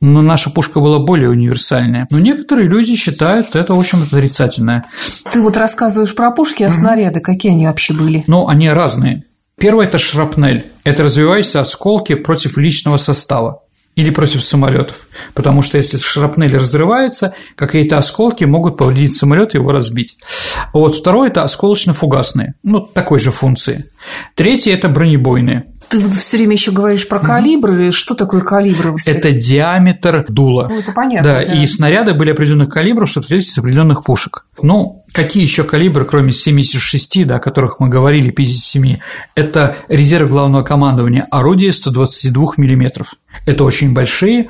но наша пушка была более универсальная. Но некоторые люди считают это, в общем, отрицательное. Ты вот рассказываешь про пушки, а снаряды какие они вообще были? Ну, они разные. Первое – это шрапнель. Это развивающиеся осколки против личного состава или против самолетов, потому что если шрапнель разрывается, какие-то осколки могут повредить самолет и его разбить. Вот второе – это осколочно-фугасные, ну, такой же функции. Третье – это бронебойные. Ты все время еще говоришь про калибры. Mm-hmm. Что такое калибры? Это диаметр дула. Ну, это понятно. Да, да, и снаряды были определенных калибров, чтобы стрелять из определенных пушек. Ну, какие еще калибры, кроме семидесяти шести, да, о которых мы говорили, пятидесяти семи, это резерв главного командования орудия сто двадцать два миллиметра. Это очень большие,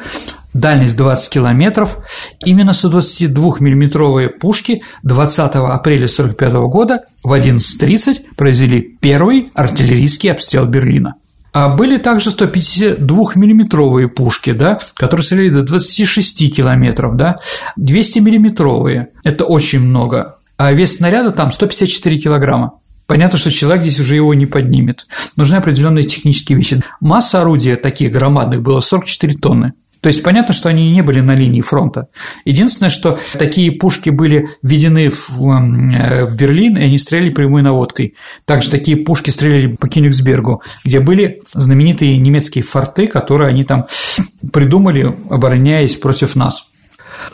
дальность двадцать километров. Именно сто двадцать два миллиметровые пушки двадцатого апреля тысяча девятьсот сорок пятого года в одиннадцать тридцать произвели первый артиллерийский обстрел Берлина. А были также сто пятьдесят два миллиметровые пушки, да, которые стреляли до двадцати шести километров, да, двести миллиметровые – это очень много, а вес снаряда там сто пятьдесят четыре килограмма. Понятно, что человек здесь уже его не поднимет. Нужны определенные технические вещи. Масса орудия таких громадных было сорок четыре тонны. То есть понятно, что они не были на линии фронта. Единственное, что такие пушки были введены в, в Берлин, и они стреляли прямой наводкой. Также такие пушки стреляли по Кёнигсбергу, где были знаменитые немецкие форты, которые они там придумали, обороняясь против нас.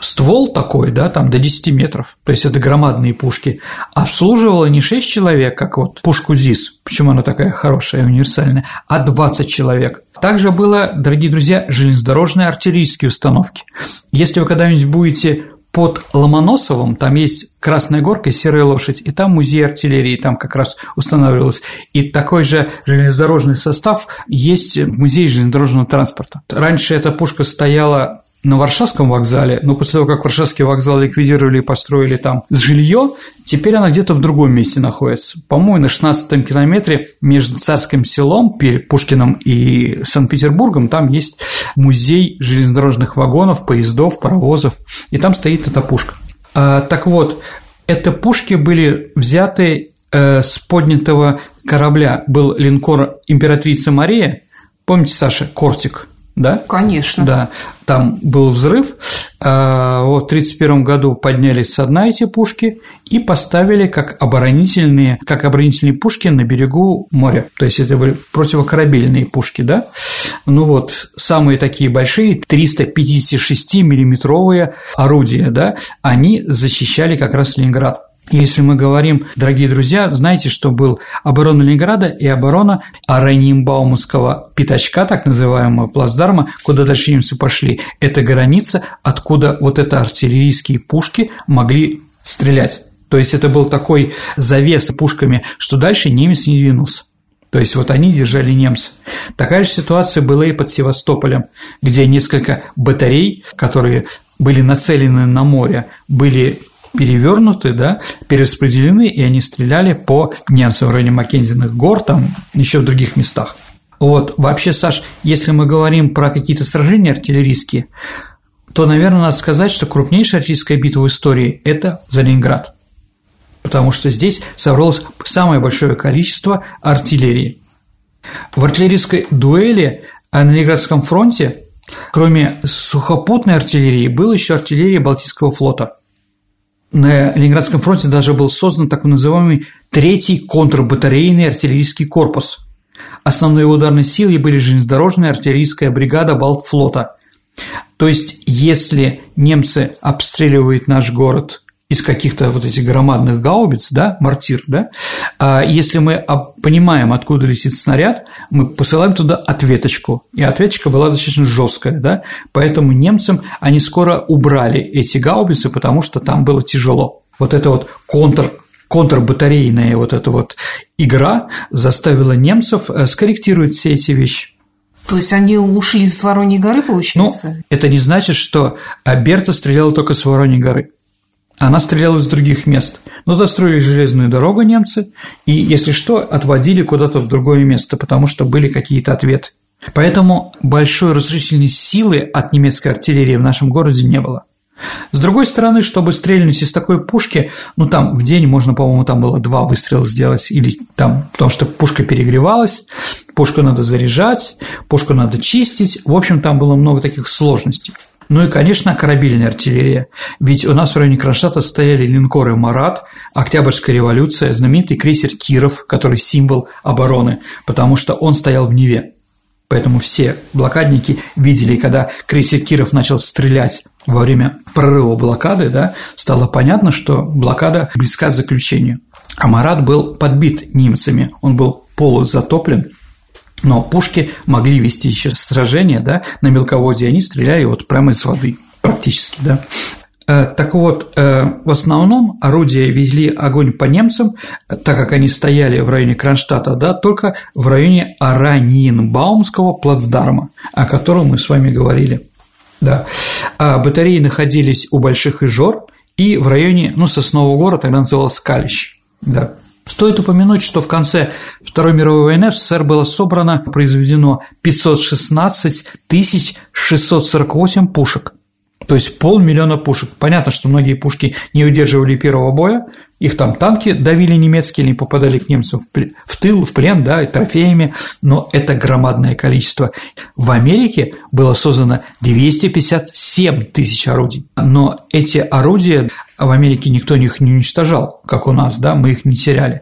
Ствол такой, да, там до десяти метров, то есть это громадные пушки, обслуживало не шесть человек, как вот пушку ЗИС, почему она такая хорошая и универсальная, а двадцать человек. Также было, дорогие друзья, железнодорожные артиллерийские установки. Если вы когда-нибудь будете под Ломоносовым, там есть Красная горка и Серая лошадь, и там музей артиллерии, там как раз устанавливалось. И такой же железнодорожный состав есть в музее железнодорожного транспорта. Раньше эта пушка стояла на Варшавском вокзале, но после того, как Варшавский вокзал ликвидировали и построили там жилье, теперь она где-то в другом месте находится. По-моему, на шестнадцатом километре между Царским селом, Пушкиным и Санкт-Петербургом, там есть музей железнодорожных вагонов, поездов, паровозов, и там стоит эта пушка. Так вот, эти пушки были взяты с поднятого корабля, был линкор «Императрица Мария», помните, Саша, «Кортик», да? Конечно. Да, там был взрыв. Вот в тридцать первом году поднялись со дна эти пушки и поставили как оборонительные, как оборонительные пушки на берегу моря. То есть это были противокорабельные пушки, да? Ну вот, самые такие большие триста пятьдесят шесть миллиметровые орудия, да, они защищали как раз Ленинград. Если мы говорим, дорогие друзья, знаете, что был оборона Ленинграда и оборона Оренбаумского пятачка, так называемого плацдарма, куда дальше немцы пошли. Это граница, откуда вот это артиллерийские пушки могли стрелять. То есть это был такой завес пушками, что дальше немец не двинулся. То есть вот они держали немцев. Такая же ситуация была и под Севастополем, где несколько батарей, которые были нацелены на море, были перевернуты, да, перераспределены, и они стреляли по немцам в районе Маккензиных гор, там еще в других местах. Вот, вообще, Саш, если мы говорим про какие-то сражения артиллерийские, то, наверное, надо сказать, что крупнейшая артиллерийская битва в истории – это за Ленинград, потому что здесь собралось самое большое количество артиллерии. В артиллерийской дуэли на Ленинградском фронте, кроме сухопутной артиллерии, была еще артиллерия Балтийского флота. На Ленинградском фронте даже был создан так называемый третий контрбатарейный артиллерийский корпус. Основной его ударной силой были железнодорожная артиллерийская бригада Балтфлота. То есть, если немцы обстреливают наш город из каких-то вот этих громадных гаубиц, да, мортир, да, если мы понимаем, откуда летит снаряд, мы посылаем туда ответочку, и ответочка была достаточно жесткая, да, поэтому немцам они скоро убрали эти гаубицы, потому что там было тяжело. Вот это вот контр, контрбатарейная вот эта вот игра заставила немцев скорректировать все эти вещи. То есть они ушли с Вороньей горы, получается? Ну, это не значит, что Берта стреляла только с Вороньей горы. Она стреляла из других мест, но достроили железную дорогу немцы и, если что, отводили куда-то в другое место, потому что были какие-то ответы. Поэтому большой разрушительной силы от немецкой артиллерии в нашем городе не было. С другой стороны, чтобы стрельнуть из такой пушки, ну там в день можно, по-моему, там было два выстрела сделать, или там, потому что пушка перегревалась, пушку надо заряжать, пушку надо чистить, в общем, там было много таких сложностей. Ну и, конечно, корабельная артиллерия, ведь у нас в районе Кронштадта стояли линкоры «Марат», «Октябрьская революция», знаменитый крейсер «Киров», который символ обороны, потому что он стоял в Неве. Поэтому все блокадники видели, когда крейсер «Киров» начал стрелять во время прорыва блокады, да, стало понятно, что блокада близка к заключению. А «Марат» был подбит немцами, он был полузатоплен. Но пушки могли вести еще сражения, да, на мелководье, они стреляли вот прямо из воды практически, да. Так вот, в основном орудия везли огонь по немцам, так как они стояли в районе Кронштадта, да, только в районе Ораниенбаумского плацдарма, о котором мы с вами говорили, да. А батареи находились у Больших Ижор и в районе, ну, Соснового Гора, тогда называлось Калище, да. Стоит упомянуть, что в конце Второй мировой войны в СССР было собрано, произведено пятьсот шестнадцать тысяч шестьсот сорок восемь пушек, то есть полмиллиона пушек. Понятно, что многие пушки не удерживали первого боя, их там танки давили немецкие или попадали к немцам в тыл, в плен, да, и трофеями, но это громадное количество. В Америке было создано двести пятьдесят семь тысяч орудий, но эти орудия в Америке никто их не уничтожал, как у нас, да, мы их не теряли,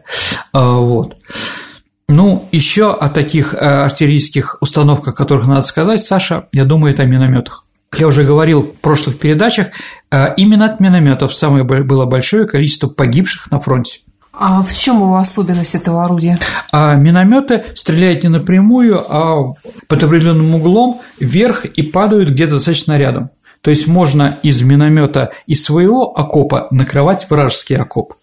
вот. Ну, еще о таких артиллерийских установках, о которых надо сказать, Саша, я думаю, это о минометах. Как я уже говорил в прошлых передачах, именно от минометов самое было большое количество погибших на фронте. А в чем его особенность этого орудия? А минометы стреляют не напрямую, а под определенным углом вверх и падают где-то достаточно рядом. То есть можно из миномета из своего окопа накрывать вражеский окоп.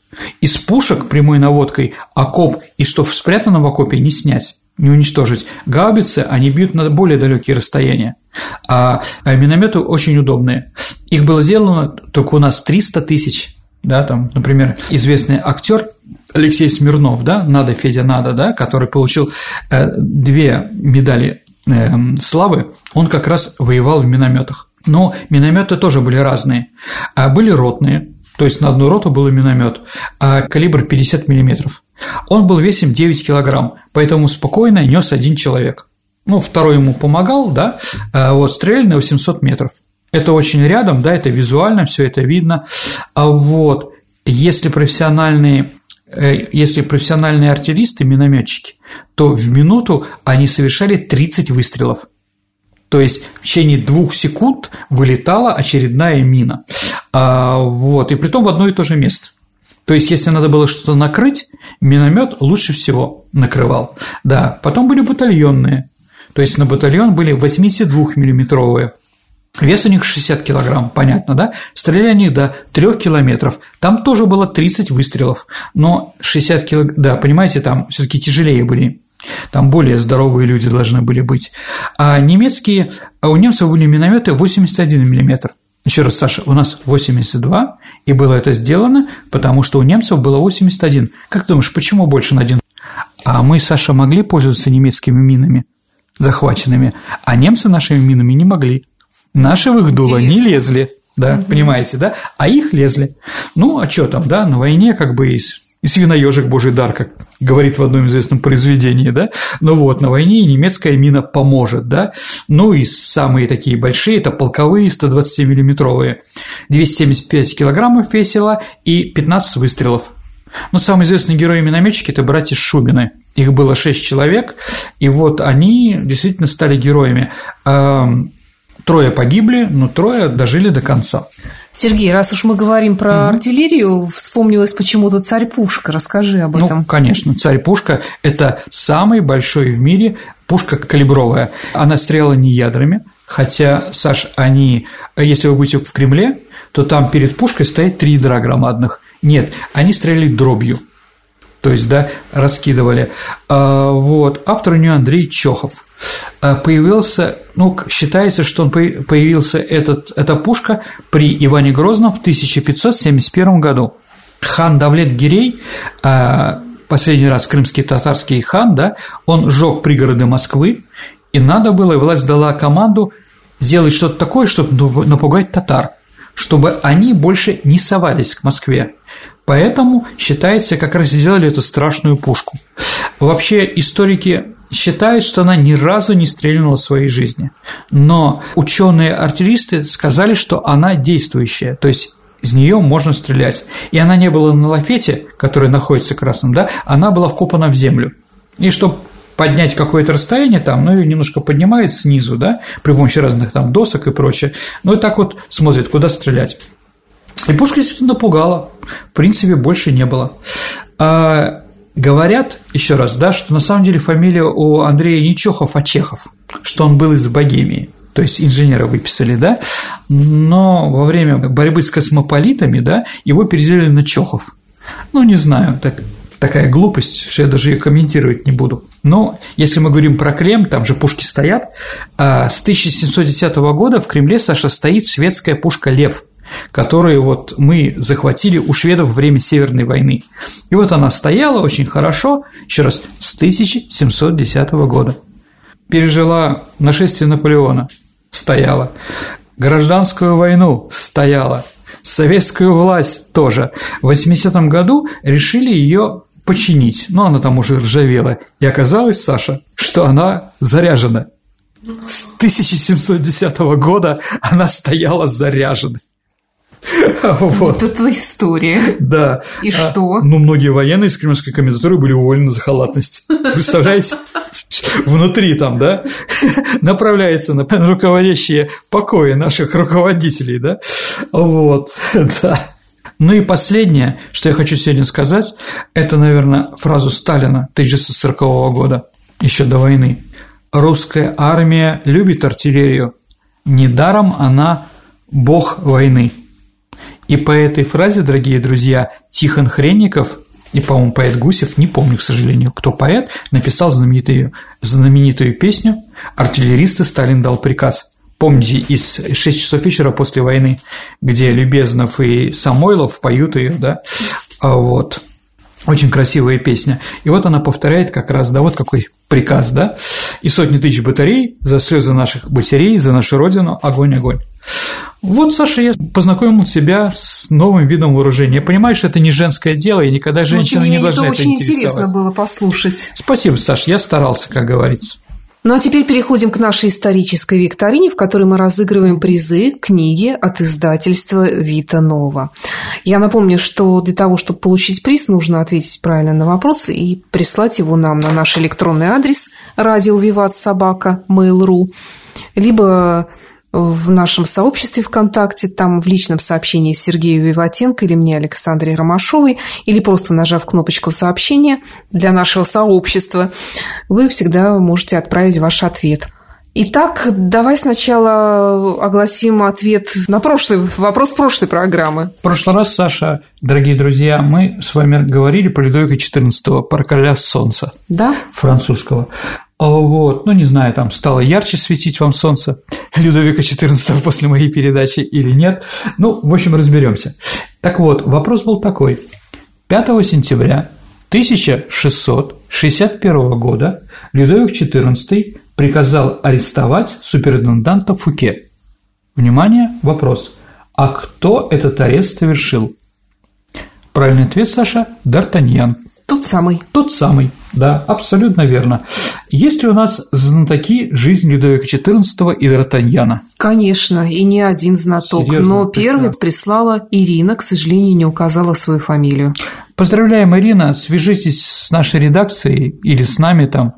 Из пушек прямой наводкой окоп и что спрятано в окопе не снять, не уничтожить. Гаубицы, они бьют на более далекие расстояния, а минометы очень удобные. Их было сделано только у нас триста тысяч, да, там, например, известный актер Алексей Смирнов, да, «Надо, Федя, надо», да, который получил э, две медали э, славы, он как раз воевал в минометах. Но минометы тоже были разные, а были ротные, то есть на одну роту был миномет, а калибр пятьдесят миллиметров. Он был весом девять килограмм, поэтому спокойно нес один человек. Ну, второй ему помогал, да, вот, стреляли на восемьсот метров. Это очень рядом, да, это визуально, все это видно. А вот, если профессиональные, если профессиональные артиллеристы, минометчики, то в минуту они совершали тридцать выстрелов. То есть в течение двух секунд вылетала очередная мина. А вот, и притом в одно и то же место. То есть, если надо было что-то накрыть, миномет лучше всего накрывал. Да, потом были батальонные, то есть на батальон были восемьдесят два миллиметровые, вес у них шестьдесят килограмм, понятно, да? Стреляли они до трёх километров, там тоже было тридцать выстрелов, но шестьдесят килограмм, да, понимаете, там все таки тяжелее были, там более здоровые люди должны были быть. А немецкие, а у немцев были минометы восемьдесят один миллиметр. Еще раз, Саша, у нас восемьдесят два, и было это сделано, потому что у немцев было восемьдесят один. Как думаешь, почему больше на один? А мы, Саша, могли пользоваться немецкими минами, захваченными, а немцы нашими минами не могли. Наши в их дуло не лезли, да, угу. Понимаете, да? А их лезли. Ну, а что там, да, на войне как бы и свиноежик божий дар, как говорит в одном известном произведении, да? Ну вот, на войне немецкая мина поможет, да? Ну и самые такие большие – это полковые, сто двадцать миллиметровые, двести семьдесят пять килограммов весила и пятнадцать выстрелов. Но самые известные герои-минометчики – это братья Шубины. Их было шесть человек, и вот они действительно стали героями. Трое погибли, но трое дожили до конца. Сергей, раз уж мы говорим про mm-hmm. артиллерию, вспомнилось почему-то «Царь-пушка». Расскажи об этом. Ну, конечно, «Царь-пушка» – это самый большой в мире пушка калибровая. Она стреляла не ядрами, хотя, Саш, они, если вы будете в Кремле, то там перед пушкой стоят три ядра громадных. Нет, они стреляли дробью, то есть, да, раскидывали. Вот. Автор у нее Андрей Чохов. появился, ну, считается, что он появился, этот, эта пушка при Иване Грозном в тысяча пятьсот семьдесят первом году. Хан Давлет-Гирей, последний раз крымский татарский хан, да, он жёг пригороды Москвы, и надо было, и власть дала команду сделать что-то такое, чтобы напугать татар, чтобы они больше не совались к Москве. Поэтому, считается, как раз сделали эту страшную пушку. Вообще историки считают, что она ни разу не стрельнула в своей жизни. Но ученые-артиллеристы сказали, что она действующая, то есть из нее можно стрелять. И она не была на лафете, которая находится красным, да, она была вкопана в землю. И чтобы поднять какое-то расстояние там, ну, ее немножко поднимают снизу, да, при помощи разных там досок и прочее. Ну, и так вот смотрят, куда стрелять. И пушка действительно напугала, в принципе, больше не было. А, говорят, еще раз, да, что на самом деле фамилия у Андрея не Чехов, а Чехов, что он был из Богемии, то есть инженера выписали, да, но во время борьбы с космополитами, да, его переделили на Чехов. Ну, не знаю, так, такая глупость, что я даже ее комментировать не буду. Но если мы говорим про Кремль, там же пушки стоят, а с тысяча семьсот десятого года в Кремле, Саша, стоит шведская пушка «Лев», которые вот мы захватили у шведов во время Северной войны. И вот она стояла очень хорошо, еще раз, с тысяча семьсот десятого года. Пережила нашествие Наполеона – стояла. Гражданскую войну – стояла. Советскую власть – тоже. В восьмидесятом году решили ее починить, но она там уже ржавела. И оказалось, Саша, что она заряжена. С тысяча семьсот десятого года она стояла заряженной. Вот. Вот это история. Да. И а, что? Ну, многие военные из Кремлевской комендатуры были уволены за халатность. Представляете? Внутри там, да, направляется на руководящие покои наших руководителей, да? Вот, да. Ну и последнее, что я хочу сегодня сказать, это, наверное, фразу Сталина тысяча девятьсот сорокового года, еще до войны. «Русская армия любит артиллерию, недаром она бог войны». И по этой фразе, дорогие друзья, Тихон Хренников и, по-моему, поэт Гусев, не помню, к сожалению, кто поэт, написал знаменитую, знаменитую песню «Артиллеристы, Сталин дал приказ». Помните, из «шести часов вечера после войны», где Любезнов и Самойлов поют ее, да? Вот. Очень красивая песня. И вот она повторяет как раз, да, вот какой приказ, да? «И сотни тысяч батарей, за слезы наших батарей, за нашу Родину, огонь, огонь». Вот, Саша, я познакомил себя с новым видом вооружения. Я понимаю, что это не женское дело, и никогда женщина не должна это интересовать. Очень интересно было послушать. Спасибо, Саша, я старался, как говорится. Ну, а теперь переходим к нашей исторической викторине, в которой мы разыгрываем призы, книги от издательства «Витанова». Я напомню, что для того, чтобы получить приз, нужно ответить правильно на вопрос и прислать его нам на наш электронный адрес радио виват собака точка мэйл точка ру, либо в нашем сообществе ВКонтакте, там в личном сообщении Сергею Виватенко или мне, Александре Ромашовой, или просто нажав кнопочку «Сообщение» для нашего сообщества, вы всегда можете отправить ваш ответ. Итак, давай сначала огласим ответ на прошлый вопрос прошлой программы. В прошлый раз, Саша, дорогие друзья, мы с вами говорили про Людовика четырнадцатого, про короля солнца, да? Французского. Вот, ну, не знаю, там стало ярче светить вам солнце Людовика четырнадцатого после моей передачи или нет. Ну, в общем, разберемся. Так вот, вопрос был такой. пятого сентября тысяча шестьсот шестьдесят первого года Людовик четырнадцатый приказал арестовать суперинтенданта Фуке. Внимание, вопрос. А кто этот арест совершил? Правильный ответ, Саша, Д'Артаньян. Тот самый. Тот самый, да, абсолютно верно. Есть ли у нас знатоки жизни Людовика четырнадцатого и Д'Артаньяна? Конечно, и не один знаток. Серьезно? Но первый прислала Ирина, к сожалению, не указала свою фамилию. Поздравляем, Ирина, свяжитесь с нашей редакцией или с нами там,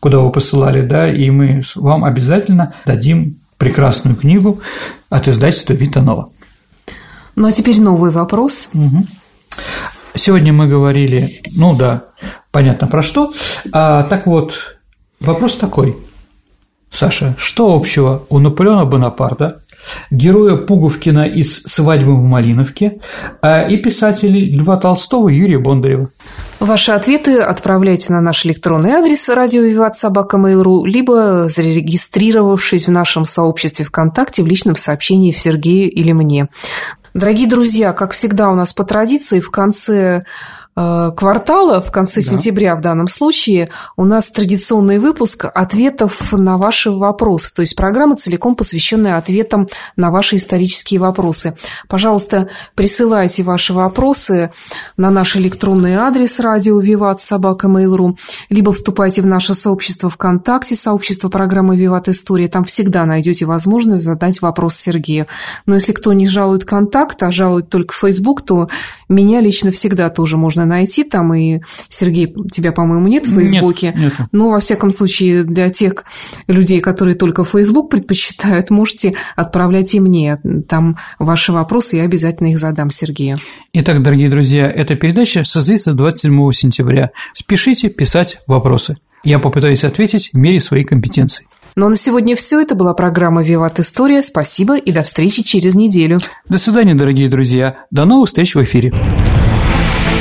куда вы посылали, да, и мы вам обязательно дадим прекрасную книгу от издательства «Витанова». Ну, а теперь новый вопрос. Угу. Сегодня мы говорили, ну да, понятно про что. А, так вот, вопрос такой, Саша, что общего у Наполеона Бонапарта, героя Пуговкина из «Свадьбы в Малиновке» и писателей Льва Толстого и Юрия Бондарева? Ваши ответы отправляйте на наш электронный адрес радио виват собака точка mail точка ру, либо зарегистрировавшись в нашем сообществе ВКонтакте в личном сообщении Сергею или мне. Дорогие друзья, как всегда у нас по традиции в конце квартала, в конце да. сентября в данном случае, у нас традиционный выпуск ответов на ваши вопросы, то есть программа, целиком посвященная ответам на ваши исторические вопросы. Пожалуйста, присылайте ваши вопросы на наш электронный адрес радио виват собака точка mail точка ру, либо вступайте в наше сообщество ВКонтакте, сообщество программы «Виват История», там всегда найдете возможность задать вопрос Сергею. Но если кто не жалует контакт, а жалует только Facebook, то меня лично всегда тоже можно найти там, и, Сергей, тебя, по-моему, нет в Фейсбуке. Нет, нет. Но, во всяком случае, для тех людей, которые только Фейсбук предпочитают, можете отправлять и мне там ваши вопросы, я обязательно их задам Сергею. Итак, дорогие друзья, эта передача состоится двадцать седьмого сентября. Спешите писать вопросы. Я попытаюсь ответить в мере своей компетенции. Ну, а на сегодня все. Это была программа «Виват История». Спасибо и до встречи через неделю. До свидания, дорогие друзья. До новых встреч в эфире.